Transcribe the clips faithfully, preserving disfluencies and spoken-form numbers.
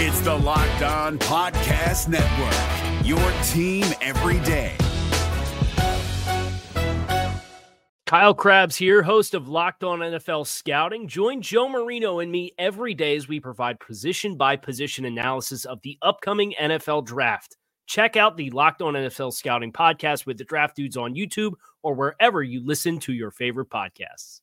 It's the Locked On Podcast Network, your team every day. Kyle Krabs here, host of Locked On N F L Scouting. Join Joe Marino and me every day as we provide position-by-position analysis of the upcoming N F L Draft. Check out the Locked On N F L Scouting podcast with the Draft Dudes on YouTube or wherever you listen to your favorite podcasts.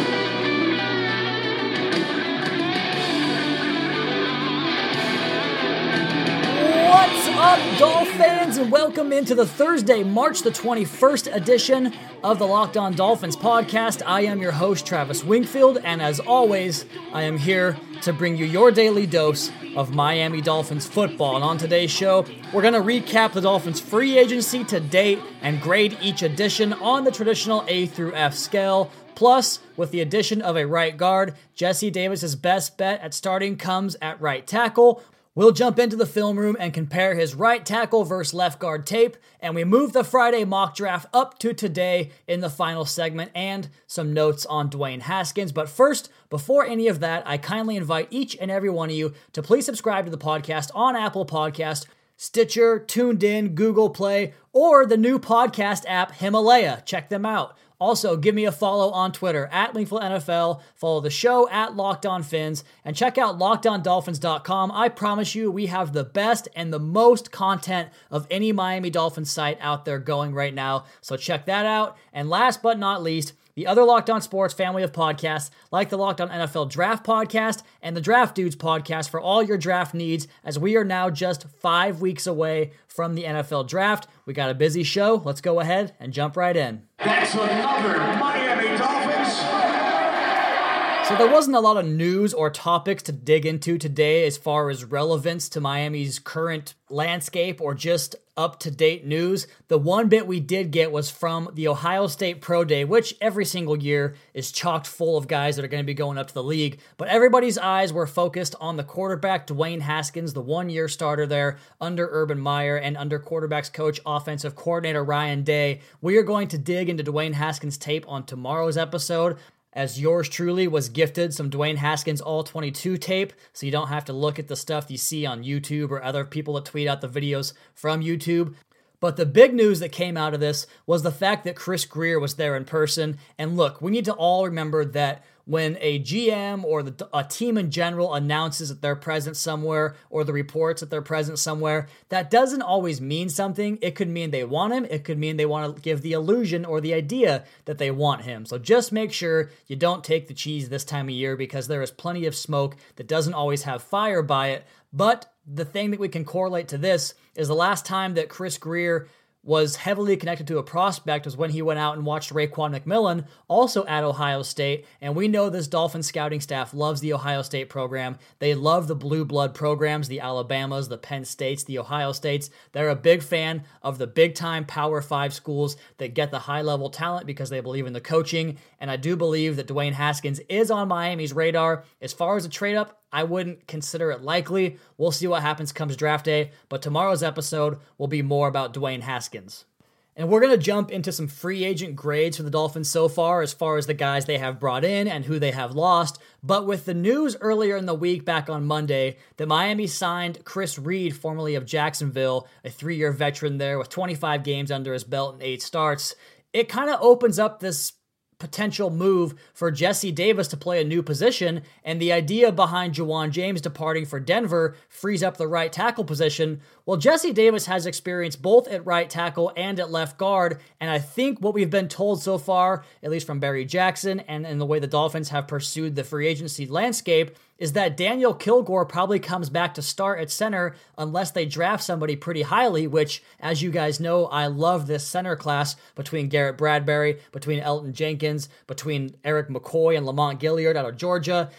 What's up, Dolphins? Welcome into the Thursday, March the twenty-first edition of the Locked On Dolphins podcast. I am your host, Travis Wingfield, and as always, I am here to bring you your daily dose of Miami Dolphins football. And on today's show, we're going to recap the Dolphins free agency to date and grade each edition on the traditional A through F scale. Plus, with the addition of a right guard, Jesse Davis's best bet at starting comes at right tackle. We'll jump into the film room and compare his right tackle versus left guard tape, and we move the Friday mock draft up to today in the final segment and some notes on Dwayne Haskins. But first, before any of that, I kindly invite each and every one of you to please subscribe to the podcast on Apple Podcasts, Stitcher, Tuned In, Google Play, or the new podcast app Himalaya. Check them out. Also, give me a follow on Twitter, at WingfieldNFL, follow the show at Locked On Fins, and check out locked on dolphins dot com. I promise you, we have the best and the most content of any Miami Dolphins site out there going right now, so check that out. And last but not least, the other Locked On Sports family of podcasts, like the Locked On N F L Draft Podcast and the Draft Dudes Podcast for all your draft needs, as we are now just five weeks away from the N F L Draft. We got a busy show. Let's go ahead and jump right in. That's another Miami Dolphins. So there wasn't a lot of news or topics to dig into today as far as relevance to Miami's current landscape or just up-to-date news. The one bit we did get was from the Ohio State Pro Day, which every single year is chocked full of guys that are going to be going up to the league. But everybody's eyes were focused on the quarterback, Dwayne Haskins, the one-year starter there under Urban Meyer and under quarterbacks coach, offensive coordinator Ryan Day. We are going to dig into Dwayne Haskins' tape on tomorrow's episode, as yours truly was gifted some Dwayne Haskins All twenty-two tape, so you don't have to look at the stuff you see on YouTube or other people that tweet out the videos from YouTube. But the big news that came out of this was the fact that Chris Greer was there in person. And look, we need to all remember that when a G M or the, a team in general announces that they're present somewhere or the reports that they're present somewhere, that doesn't always mean something. It could mean they want him. It could mean they want to give the illusion or the idea that they want him. So just make sure you don't take the cheese this time of year, because there is plenty of smoke that doesn't always have fire by it. But the thing that we can correlate to this is the last time that Chris Greer was heavily connected to a prospect was when he went out and watched Raekwon McMillan, also at Ohio State. And we know this Dolphin scouting staff loves the Ohio State program. They love the blue blood programs, the Alabamas, the Penn States, the Ohio States. They're a big fan of the big time Power Five schools that get the high level talent because they believe in the coaching. And I do believe that Dwayne Haskins is on Miami's radar. As far as a trade up, I wouldn't consider it likely. We'll see what happens comes draft day, but tomorrow's episode will be more about Dwayne Haskins. And we're going to jump into some free agent grades for the Dolphins so far, as far as the guys they have brought in and who they have lost. But with the news earlier in the week, back on Monday, that Miami signed Chris Reed, formerly of Jacksonville, a three-year veteran there with twenty-five games under his belt and eight starts, it kind of opens up this potential move for Jesse Davis to play a new position, and the idea behind Juwan James departing for Denver frees up the right tackle position. Well, Jesse Davis has experience both at right tackle and at left guard, and I think what we've been told so far, at least from Barry Jackson and, and the way the Dolphins have pursued the free agency landscape, is that Daniel Kilgore probably comes back to start at center unless they draft somebody pretty highly, which, as you guys know, I love this center class between Garrett Bradbury, between Elton Jenkins, between Eric McCoy and Lamont Gilliard out of Georgia.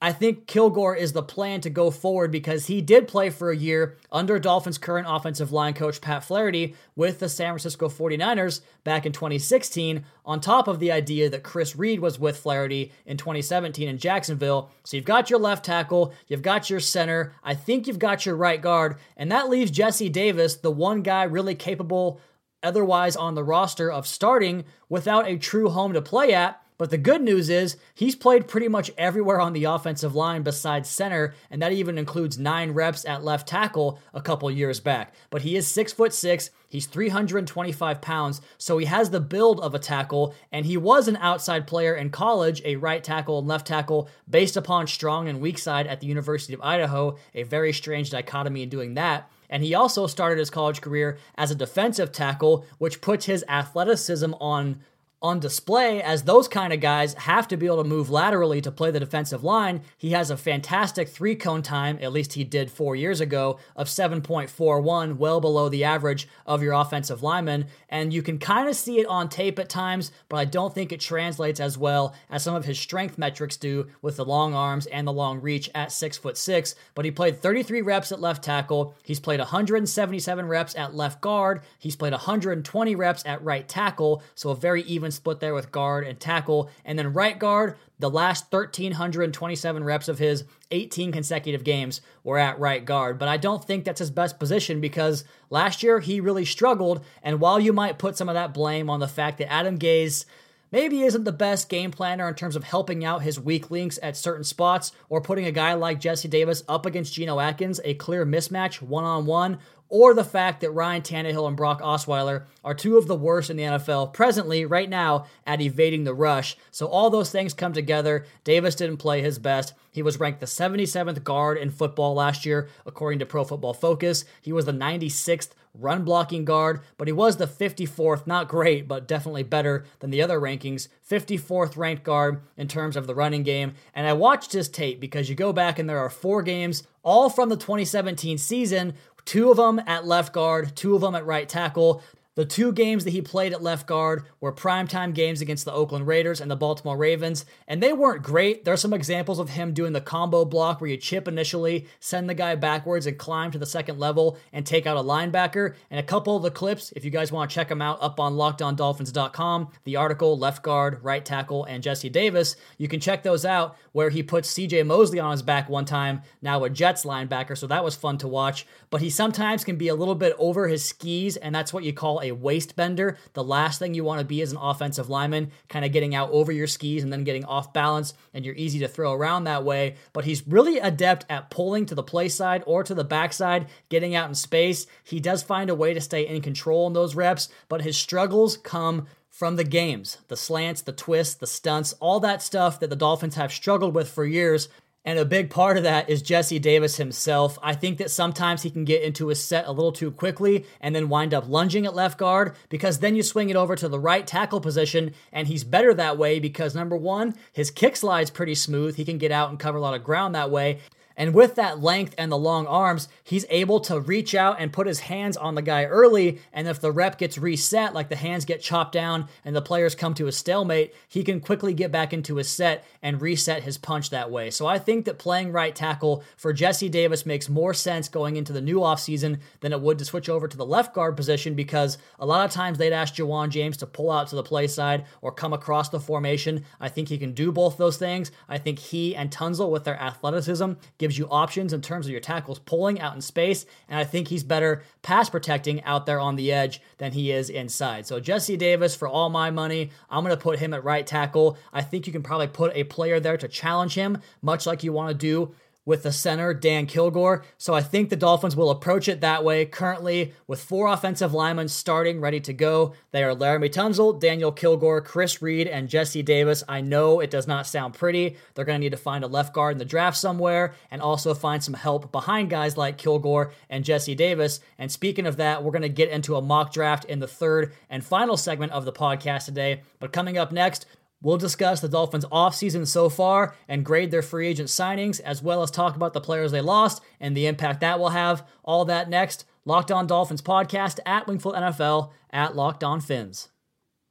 I think Kilgore is the plan to go forward because he did play for a year under Dolphins' current offensive line coach Pat Flaherty with the San Francisco forty-niners back in twenty sixteen, on top of the idea that Chris Reed was with Flaherty in twenty seventeen in Jacksonville. So you've got your left tackle, you've got your center, I think you've got your right guard, and that leaves Jesse Davis, the one guy really capable otherwise on the roster of starting, without a true home to play at. But the good news is he's played pretty much everywhere on the offensive line besides center, and that even includes nine reps at left tackle a couple years back. But he is six foot six. He's three hundred twenty-five pounds, so he has the build of a tackle, and he was an outside player in college, a right tackle and left tackle, based upon strong and weak side at the University of Idaho, a very strange dichotomy in doing that. And he also started his college career as a defensive tackle, which puts his athleticism on on display, as those kind of guys have to be able to move laterally to play the defensive line. He has a fantastic three-cone time, at least he did four years ago, of seven point four one, well below the average of your offensive linemen. And you can kind of see it on tape at times, but I don't think it translates as well as some of his strength metrics do with the long arms and the long reach at six foot six. But he played thirty-three reps at left tackle. He's played one hundred seventy-seven reps at left guard. He's played one hundred twenty reps at right tackle, so a very even split there with guard and tackle. And then right guard, the last one thousand three hundred twenty-seven reps of his eighteen consecutive games were at right guard. But I don't think that's his best position, because last year he really struggled. And while you might put some of that blame on the fact that Adam Gase maybe isn't the best game planner in terms of helping out his weak links at certain spots, or putting a guy like Jesse Davis up against Geno Atkins, a clear mismatch one-on-one, or the fact that Ryan Tannehill and Brock Osweiler are two of the worst in the N F L presently, right now, at evading the rush. So all those things come together. Davis didn't play his best. He was ranked the seventy-seventh guard in football last year, according to Pro Football Focus. He was the ninety-sixth run blocking guard, but he was the fifty-fourth, not great, but definitely better than the other rankings, fifty-fourth ranked guard in terms of the running game. And I watched his tape because you go back and there are four games, all from the twenty seventeen season, two of them at left guard, two of them at right tackle. The two games that he played at left guard were primetime games against the Oakland Raiders and the Baltimore Ravens, and they weren't great. There are some examples of him doing the combo block where you chip initially, send the guy backwards and climb to the second level and take out a linebacker. And a couple of the clips, if you guys want to check them out, up on locked on dolphins dot com, the article, left guard, right tackle, and Jesse Davis, you can check those out, where he puts C J Mosley on his back one time, now a Jets linebacker, so that was fun to watch. But he sometimes can be a little bit over his skis, and that's what you call a a waist bender. The last thing you want to be as an offensive lineman, kind of getting out over your skis and then getting off balance, and you're easy to throw around that way. But he's really adept at pulling to the play side or to the backside, getting out in space. He does find a way to stay in control in those reps, but his struggles come from the games, the slants, the twists, the stunts, all that stuff that the Dolphins have struggled with for years. And a big part of that is Jesse Davis himself. I think that sometimes he can get into his set a little too quickly and then wind up lunging at left guard, because then you swing it over to the right tackle position, and he's better that way because, number one, his kick slide's pretty smooth. He can get out and cover a lot of ground that way. And with that length and the long arms, he's able to reach out and put his hands on the guy early. And if the rep gets reset, like the hands get chopped down and the players come to a stalemate, he can quickly get back into his set and reset his punch that way. So I think that playing right tackle for Jesse Davis makes more sense going into the new offseason than it would to switch over to the left guard position, because a lot of times they'd ask Juwan James to pull out to the play side or come across the formation. I think he can do both those things. I think he and Tunzel, with their athleticism, give gives you options in terms of your tackles pulling out in space, and I think he's better pass protecting out there on the edge than he is inside. So Jesse Davis, for all my money, I'm going to put him at right tackle. I think you can probably put a player there to challenge him, much like you want to do with the center, Dan Kilgore. So I think the Dolphins will approach it that way. Currently, with four offensive linemen starting, ready to go, they are Laramie Tunzel, Daniel Kilgore, Chris Reed, and Jesse Davis. I know it does not sound pretty. They're going to need to find a left guard in the draft somewhere, and also find some help behind guys like Kilgore and Jesse Davis. And speaking of that, we're going to get into a mock draft in the third and final segment of the podcast today. But coming up next, we'll discuss the Dolphins' offseason so far and grade their free agent signings, as well as talk about the players they lost and the impact that will have. All that next. Locked On Dolphins podcast at Wingfield N F L, at Locked On Fins.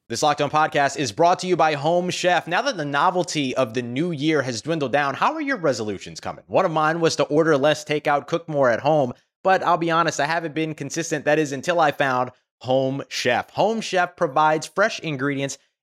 This Locked On Podcast is brought to you by Home Chef. Now that the novelty of the new year has dwindled down, how are your resolutions coming? One of mine was to order less takeout, cook more at home, but I'll be honest, I haven't been consistent. That is until I found Home Chef. Home Chef provides fresh ingredients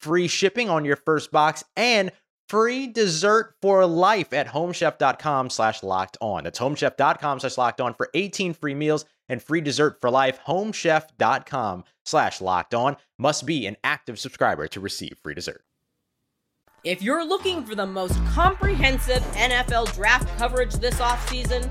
free shipping on your first box, and free dessert for life at homechef.com slash locked on. That's homechef.com slash locked on for eighteen free meals and free dessert for life. Homechef.com slash locked on. Must be an active subscriber to receive free dessert. If you're looking for the most comprehensive N F L draft coverage this offseason,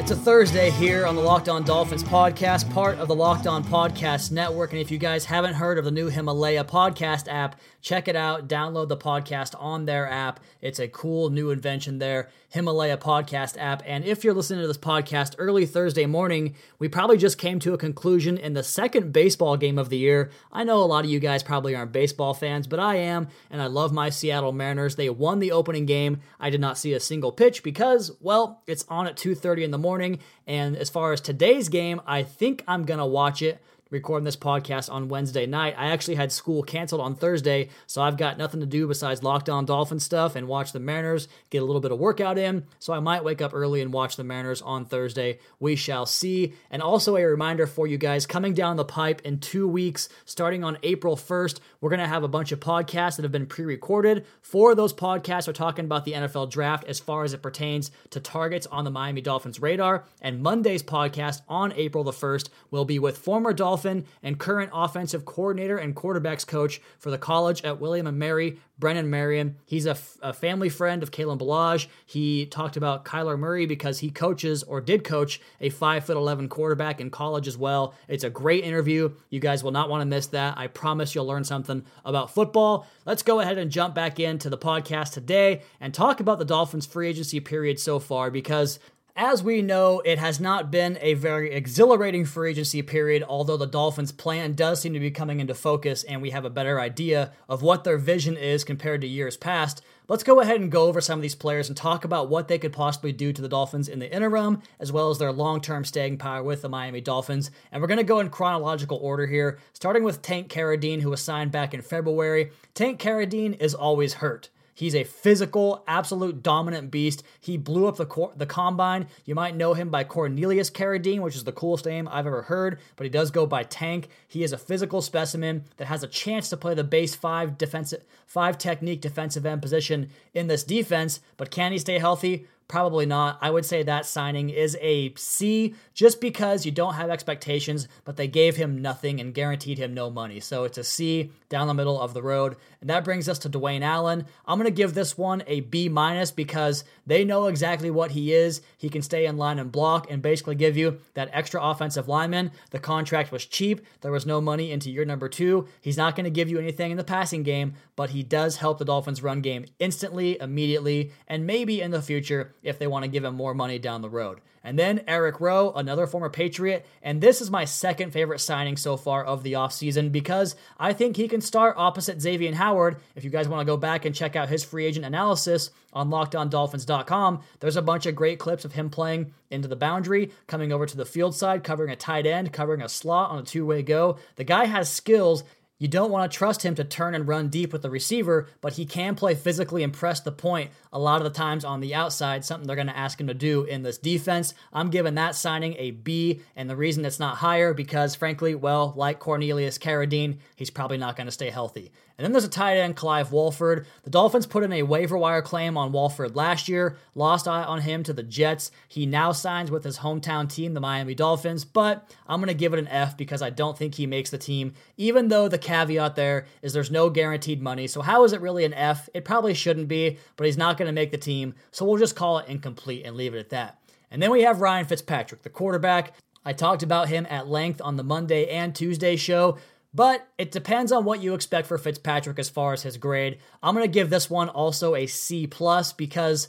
It's a Thursday here on the Locked On Dolphins podcast, part of the Locked On Podcast Network. And if you guys haven't heard of the new Himalaya podcast app, check it out. Download the podcast on their app. It's a cool new invention there, Himalaya podcast app. And if you're listening to this podcast early Thursday morning, we probably just came to a conclusion in the second baseball game of the year. I know a lot of you guys probably aren't baseball fans, but I am, and I love my Seattle Mariners. They won the opening game. I did not see a single pitch because, well, it's on at two thirty in the morning. And as far as today's game, I think I'm going to watch it, recording this podcast on Wednesday night. I actually had school canceled on Thursday, so I've got nothing to do besides Locked On Dolphin stuff and watch the Mariners, get a little bit of workout in. So I might wake up early and watch the Mariners on Thursday. We shall see. And also a reminder for you guys, coming down the pipe in two weeks, starting on April first, we're going to have a bunch of podcasts that have been pre-recorded. Four of those podcasts are talking about the N F L draft as far as it pertains to targets on the Miami Dolphins radar. And Monday's podcast on April the first will be with former Dolphins and current offensive coordinator and quarterbacks coach for the college at William and Mary, Brennan Marion. He's a, f- a family friend of Kalen Ballage. He talked about Kyler Murray because he coaches or did coach a five foot eleven quarterback in college as well. It's a great interview. You guys will not want to miss that. I promise you'll learn something about football. Let's go ahead and jump back into the podcast today and talk about the Dolphins free agency period so far, because as we know, it has not been a very exhilarating free agency period, although the Dolphins' plan does seem to be coming into focus and we have a better idea of what their vision is compared to years past. Let's go ahead and go over some of these players and talk about what they could possibly do to the Dolphins in the interim, as well as their long-term staying power with the Miami Dolphins. And we're going to go in chronological order here, starting with Tank Carradine, who was signed back in February. Tank Carradine is always hurt. He's a physical, absolute dominant beast. He blew up the cor- the combine. You might know him by Cornelius Carradine, which is the coolest name I've ever heard, but he does go by Tank. He is a physical specimen that has a chance to play the base five defensive, five technique defensive end position in this defense, but can he stay healthy? Probably not. I would say that signing is a C, just because you don't have expectations, but they gave him nothing and guaranteed him no money. So it's a C, down the middle of the road. And that brings us to Dwayne Allen. I'm going to give this one a B minus because they know exactly what he is. He can stay in line and block and basically give you that extra offensive lineman. The contract was cheap. There was no money into year number two. He's not going to give you anything in the passing game, but he does help the Dolphins run game instantly, immediately, and maybe in the future if they want to give him more money down the road. And then Eric Rowe, another former Patriot, and this is my second favorite signing so far of the offseason because I think he can start opposite Xavier Howard. If you guys want to go back and check out his free agent analysis on locked on dolphins dot com, there's a bunch of great clips of him playing into the boundary, coming over to the field side, covering a tight end, covering a slot on a two-way go. The guy has skills. You don't want to trust him to turn and run deep with the receiver, but he can play physically and press the point a lot of the times on the outside, something they're going to ask him to do in this defense. I'm giving that signing a B, and the reason it's not higher because, frankly, well, like Cornelius Carradine, he's probably not going to stay healthy. And then there's a tight end, Clive Walford. The Dolphins put in a waiver wire claim on Walford last year, lost on him to the Jets. He now signs with his hometown team, the Miami Dolphins, but I'm going to give it an F because I don't think he makes the team, even though the caveat there is there's no guaranteed money. So how is it really an F? It probably shouldn't be, but he's not going to make the team, so we'll just call it incomplete and leave it at that. And then we have Ryan Fitzpatrick, the quarterback. I talked about him at length on the Monday and Tuesday show, but it depends on what you expect for Fitzpatrick as far as his grade. I'm going to give this one also a C plus because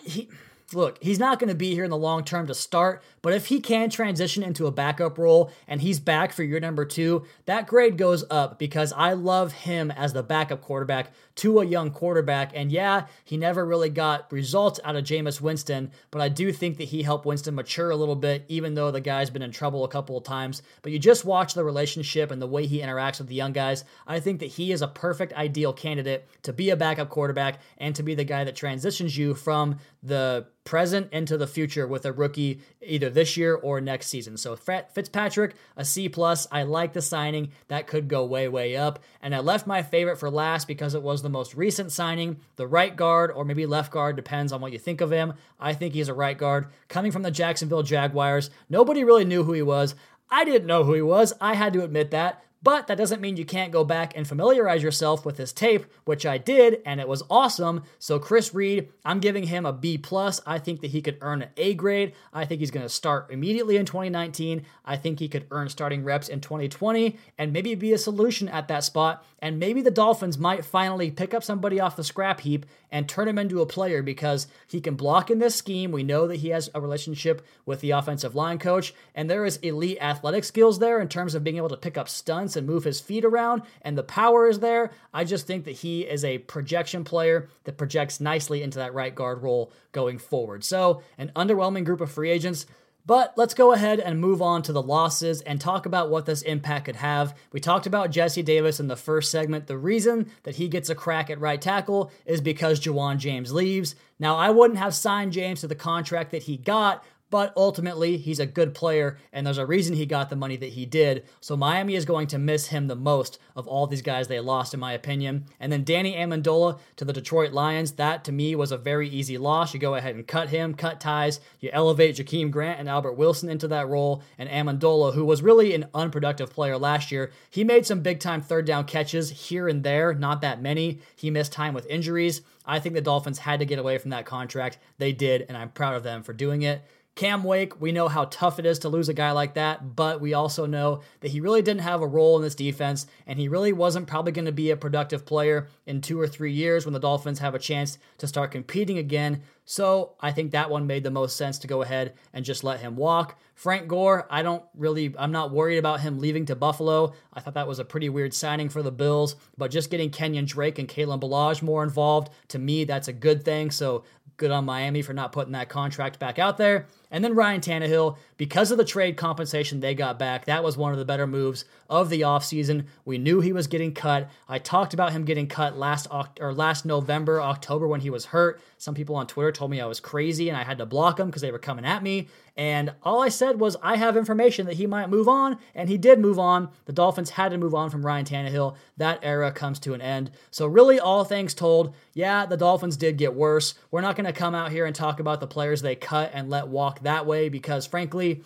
he... Look, he's not going to be here in the long term to start, but if he can transition into a backup role and he's back for year number two, that grade goes up because I love him as the backup quarterback to a young quarterback. And yeah, he never really got results out of Jameis Winston, but I do think that he helped Winston mature a little bit, even though the guy's been in trouble a couple of times. But you just watch the relationship and the way he interacts with the young guys. I think that he is a perfect ideal candidate to be a backup quarterback and to be the guy that transitions you from the present into the future with a rookie either this year or next season. So Fitzpatrick, a C plus. I like the signing. That could go way, way up. And I left my favorite for last because it was the most recent signing, the right guard or maybe left guard, depends on what you think of him. I think he's a right guard coming from the Jacksonville Jaguars. Nobody really knew who he was. I didn't know who he was. I had to admit that. But that doesn't mean you can't go back and familiarize yourself with his tape, which I did, and it was awesome. So Chris Reed, I'm giving him a B plus. I think that he could earn an A grade. I think he's going to start immediately in twenty nineteen. I think he could earn starting reps in twenty twenty and maybe be a solution at that spot. And maybe the Dolphins might finally pick up somebody off the scrap heap and turn him into a player because he can block in this scheme. We know that he has a relationship with the offensive line coach, and there is elite athletic skills there in terms of being able to pick up stunts and move his feet around, and the power is there. I just think that he is a projection player that projects nicely into that right guard role going forward. So an underwhelming group of free agents, but let's go ahead and move on to the losses and talk about what this impact could have. We talked about Jesse Davis in the first segment. The reason that he gets a crack at right tackle is because Juwan James leaves. Now, I wouldn't have signed James to the contract that he got, but ultimately, he's a good player, and there's a reason he got the money that he did. So Miami is going to miss him the most of all these guys they lost, in my opinion. And then Danny Amendola to the Detroit Lions. That, to me, was a very easy loss. You go ahead and cut him, cut ties. You elevate Jakeem Grant and Albert Wilson into that role. And Amendola, who was really an unproductive player last year, he made some big-time third-down catches here and there, not that many. He missed time with injuries. I think the Dolphins had to get away from that contract. They did, and I'm proud of them for doing it. Cam Wake, we know how tough it is to lose a guy like that, but we also know that he really didn't have a role in this defense, and he really wasn't probably going to be a productive player in two or three years when the Dolphins have a chance to start competing again. So I think that one made the most sense to go ahead and just let him walk. Frank Gore, I don't really, I'm not worried about him leaving to Buffalo. I thought that was a pretty weird signing for the Bills, but just getting Kenyon Drake and Kalen Ballage more involved, to me, that's a good thing. So good on Miami for not putting that contract back out there. And then Ryan Tannehill, because of the trade compensation they got back, that was one of the better moves of the offseason. We knew he was getting cut. I talked about him getting cut last or last November, October when he was hurt. Some people on Twitter told me I was crazy and I had to block them because they were coming at me. And all I said was I have information that he might move on, and he did move on. The Dolphins had to move on from Ryan Tannehill. That era comes to an end. So really, all things told, yeah, the Dolphins did get worse. We're not going to come out here and talk about the players they cut and let walk that way because, frankly,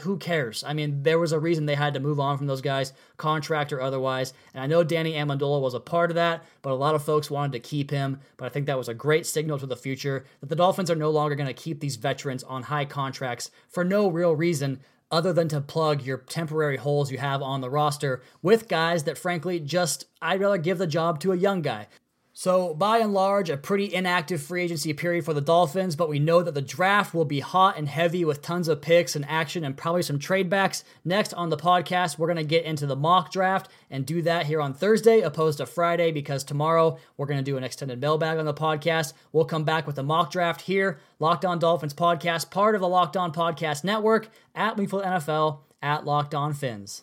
who cares? I mean, there was a reason they had to move on from those guys, contract or otherwise. And I know Danny Amendola was a part of that, but a lot of folks wanted to keep him. But I think that was a great signal to the future that the Dolphins are no longer going to keep these veterans on high contracts for no real reason other than to plug your temporary holes you have on the roster with guys that, frankly, just I'd rather give the job to a young guy. So by and large, a pretty inactive free agency period for the Dolphins, but we know that the draft will be hot and heavy with tons of picks and action and probably some trade backs. Next on the podcast, we're going to get into the mock draft and do that here on Thursday opposed to Friday because tomorrow we're going to do an extended mailbag on the podcast. We'll come back with the mock draft here. Locked On Dolphins podcast, part of the Locked On Podcast Network, at Wingfield N F L, at Locked On Fins.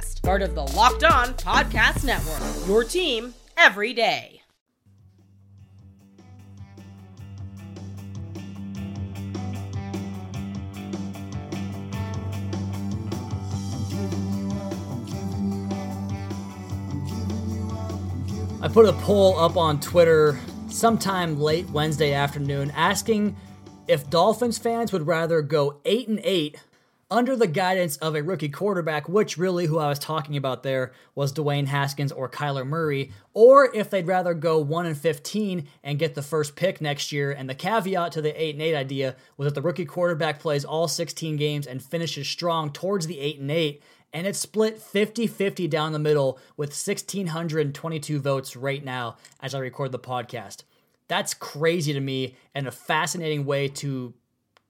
part of the Locked On Podcast Network, your team every day. I put a poll up on Twitter sometime late Wednesday afternoon asking if Dolphins fans would rather go eight and eight under the guidance of a rookie quarterback, which really who I was talking about there was Dwayne Haskins or Kyler Murray, or if they'd rather go one and fifteen and get the first pick next year. And the caveat to the eight and eight idea was that the rookie quarterback plays all sixteen games and finishes strong towards the eight and eight. And it's split fifty-fifty down the middle with one thousand six hundred twenty-two votes right now as I record the podcast. That's crazy to me and a fascinating way to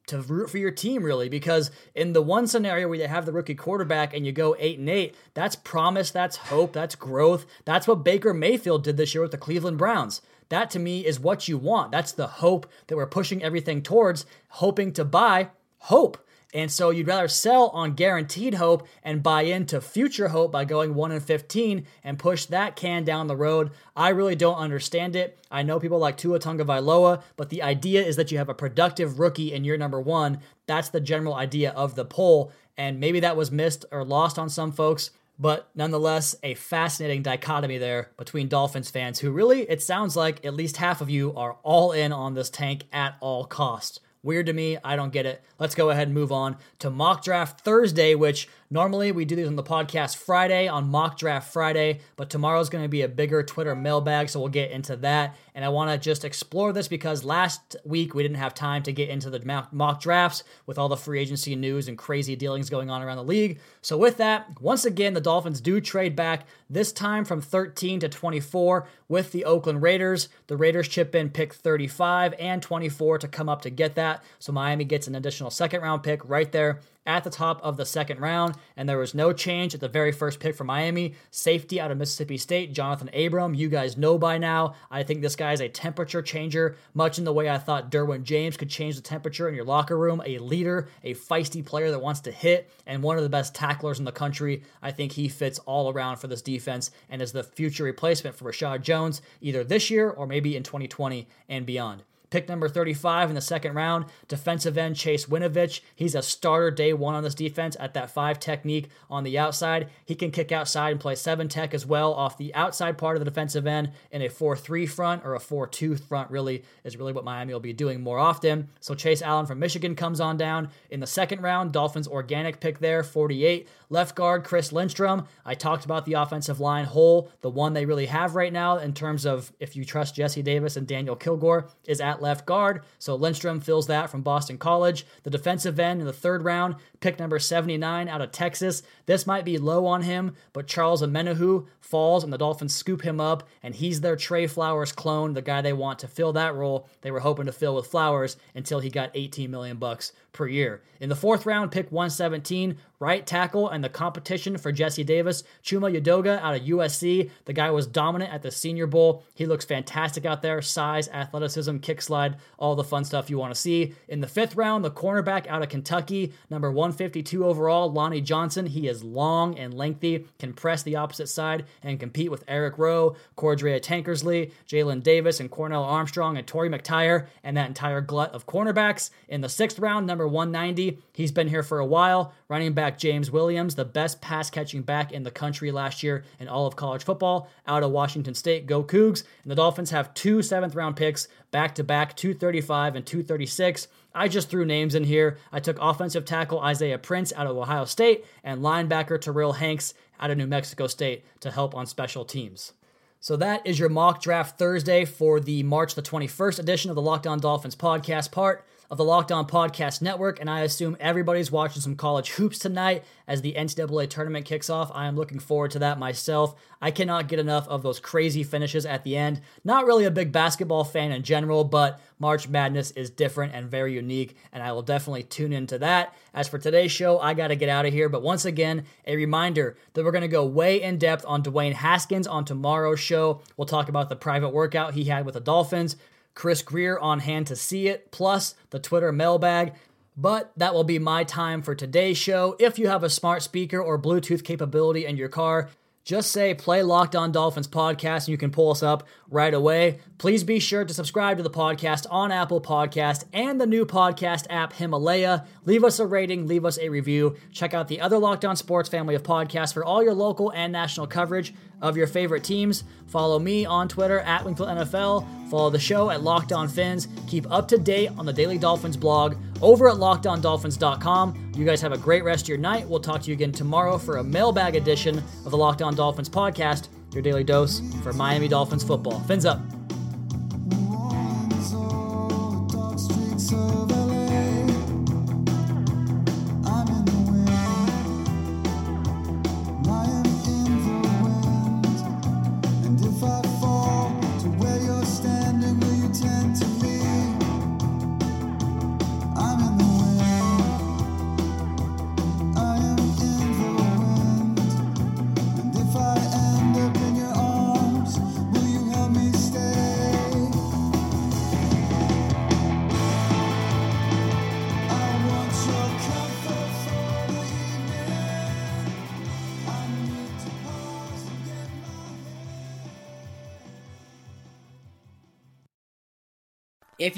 to root for your team, really, because in the one scenario where you have the rookie quarterback and you go eight and eight, that's promise, that's hope, that's growth. That's what Baker Mayfield did this year with the Cleveland Browns. That, to me, is what you want. That's the hope that we're pushing everything towards, hoping to buy hope. And so you'd rather sell on guaranteed hope and buy into future hope by going one and fifteen and push that can down the road. I really don't understand it. I know people like Tua Tagovailoa, but the idea is that you have a productive rookie in year number one. That's the general idea of the poll. And maybe that was missed or lost on some folks, but nonetheless, a fascinating dichotomy there between Dolphins fans who really, it sounds like at least half of you are all in on this tank at all costs. Weird to me. I don't get it. Let's go ahead and move on to Mock Draft Thursday, which normally we do these on the podcast Friday, on Mock Draft Friday, but tomorrow's going to be a bigger Twitter mailbag, so we'll get into that. And I want to just explore this because last week we didn't have time to get into the mock drafts with all the free agency news and crazy dealings going on around the league. So with that, once again, the Dolphins do trade back, this time from thirteen to twenty-four with the Oakland Raiders. The Raiders chip in pick thirty-five and twenty-four to come up to get that. So Miami gets an additional second round pick right there at the top of the second round. And there was no change at the very first pick for Miami. Safety out of Mississippi State, Jonathan Abram. You guys know by now, I think this guy is a temperature changer, much in the way I thought Derwin James could change the temperature in your locker room. A leader, a feisty player that wants to hit, and one of the best tacklers in the country. I think he fits all around for this defense and is the future replacement for Rashad Jones, either this year or maybe in twenty twenty and beyond. Pick number thirty-five in the second round, defensive end Chase Winovich. He's a starter day one on this defense at that five technique on the outside. He can kick outside and play seven tech as well off the outside part of the defensive end in a four three front or a four two front, really, is really what Miami will be doing more often. So Chase Allen from Michigan comes on down in the second round. Dolphins organic pick there, forty-eight. Left guard Chris Lindstrom. I talked about the offensive line hole, the one they really have right now in terms of if you trust Jesse Davis and Daniel Kilgore is at left guard. So Lindstrom fills that from Boston College. The defensive end in the third round, pick number seventy-nine out of Texas. This might be low on him, but Charles Amenahu falls and the Dolphins scoop him up and he's their Trey Flowers clone, the guy they want to fill that role. They were hoping to fill with Flowers until he got eighteen million bucks per year. In the fourth round, pick one seventeen, right tackle and the competition for Jesse Davis, Chuma Udoga out of U S C. The guy was dominant at the Senior Bowl. He looks fantastic out there. Size, athleticism, kicks, slide, all the fun stuff you want to see. In the fifth round, the cornerback out of Kentucky, number one fifty-two overall, Lonnie Johnson. He is long and lengthy, can press the opposite side and compete with Eric Rowe, Cordrea Tankersley, Jalen Davis, and Cornell Armstrong, and Torrey McTire, and that entire glut of cornerbacks. In the sixth round, number one ninety, he's been here for a while, running back James Williams, the best pass-catching back in the country last year in all of college football, out of Washington State. Go Cougs. And the Dolphins have two seventh-round picks, back-to-back, two thirty-five and two thirty-six. I just threw names in here. I took offensive tackle Isaiah Prince out of Ohio State and linebacker Terrell Hanks out of New Mexico State to help on special teams. So that is your mock draft Thursday for the March the twenty-first edition of the Locked On Dolphins podcast, part of the Locked On Podcast Network, and I assume everybody's watching some college hoops tonight as the N C double A tournament kicks off. I am looking forward to that myself. I cannot get enough of those crazy finishes at the end. Not really a big basketball fan in general, but March Madness is different and very unique, and I will definitely tune into that. As for today's show, I got to get out of here, but once again, a reminder that we're going to go way in depth on Dwayne Haskins on tomorrow's show. We'll talk about the private workout he had with the Dolphins, Chris Greer on hand to see it, plus the Twitter mailbag. But that will be my time for today's show. If you have a smart speaker or Bluetooth capability in your car, just say play Locked On Dolphins podcast and you can pull us up right away. Please be sure to subscribe to the podcast on Apple Podcast and the new podcast app Himalaya. Leave us a rating, leave us a review. Check out the other Locked On Sports family of podcasts for all your local and national coverage of your favorite teams. Follow me on Twitter at Wingfield N F L. Follow the show at Locked On Fins. Keep up to date on the Daily Dolphins blog over at locked on dolphins dot com. You guys have a great rest of your night. We'll talk to you again tomorrow for a mailbag edition of the Locked On Dolphins podcast, your daily dose for Miami Dolphins football. Fins up. If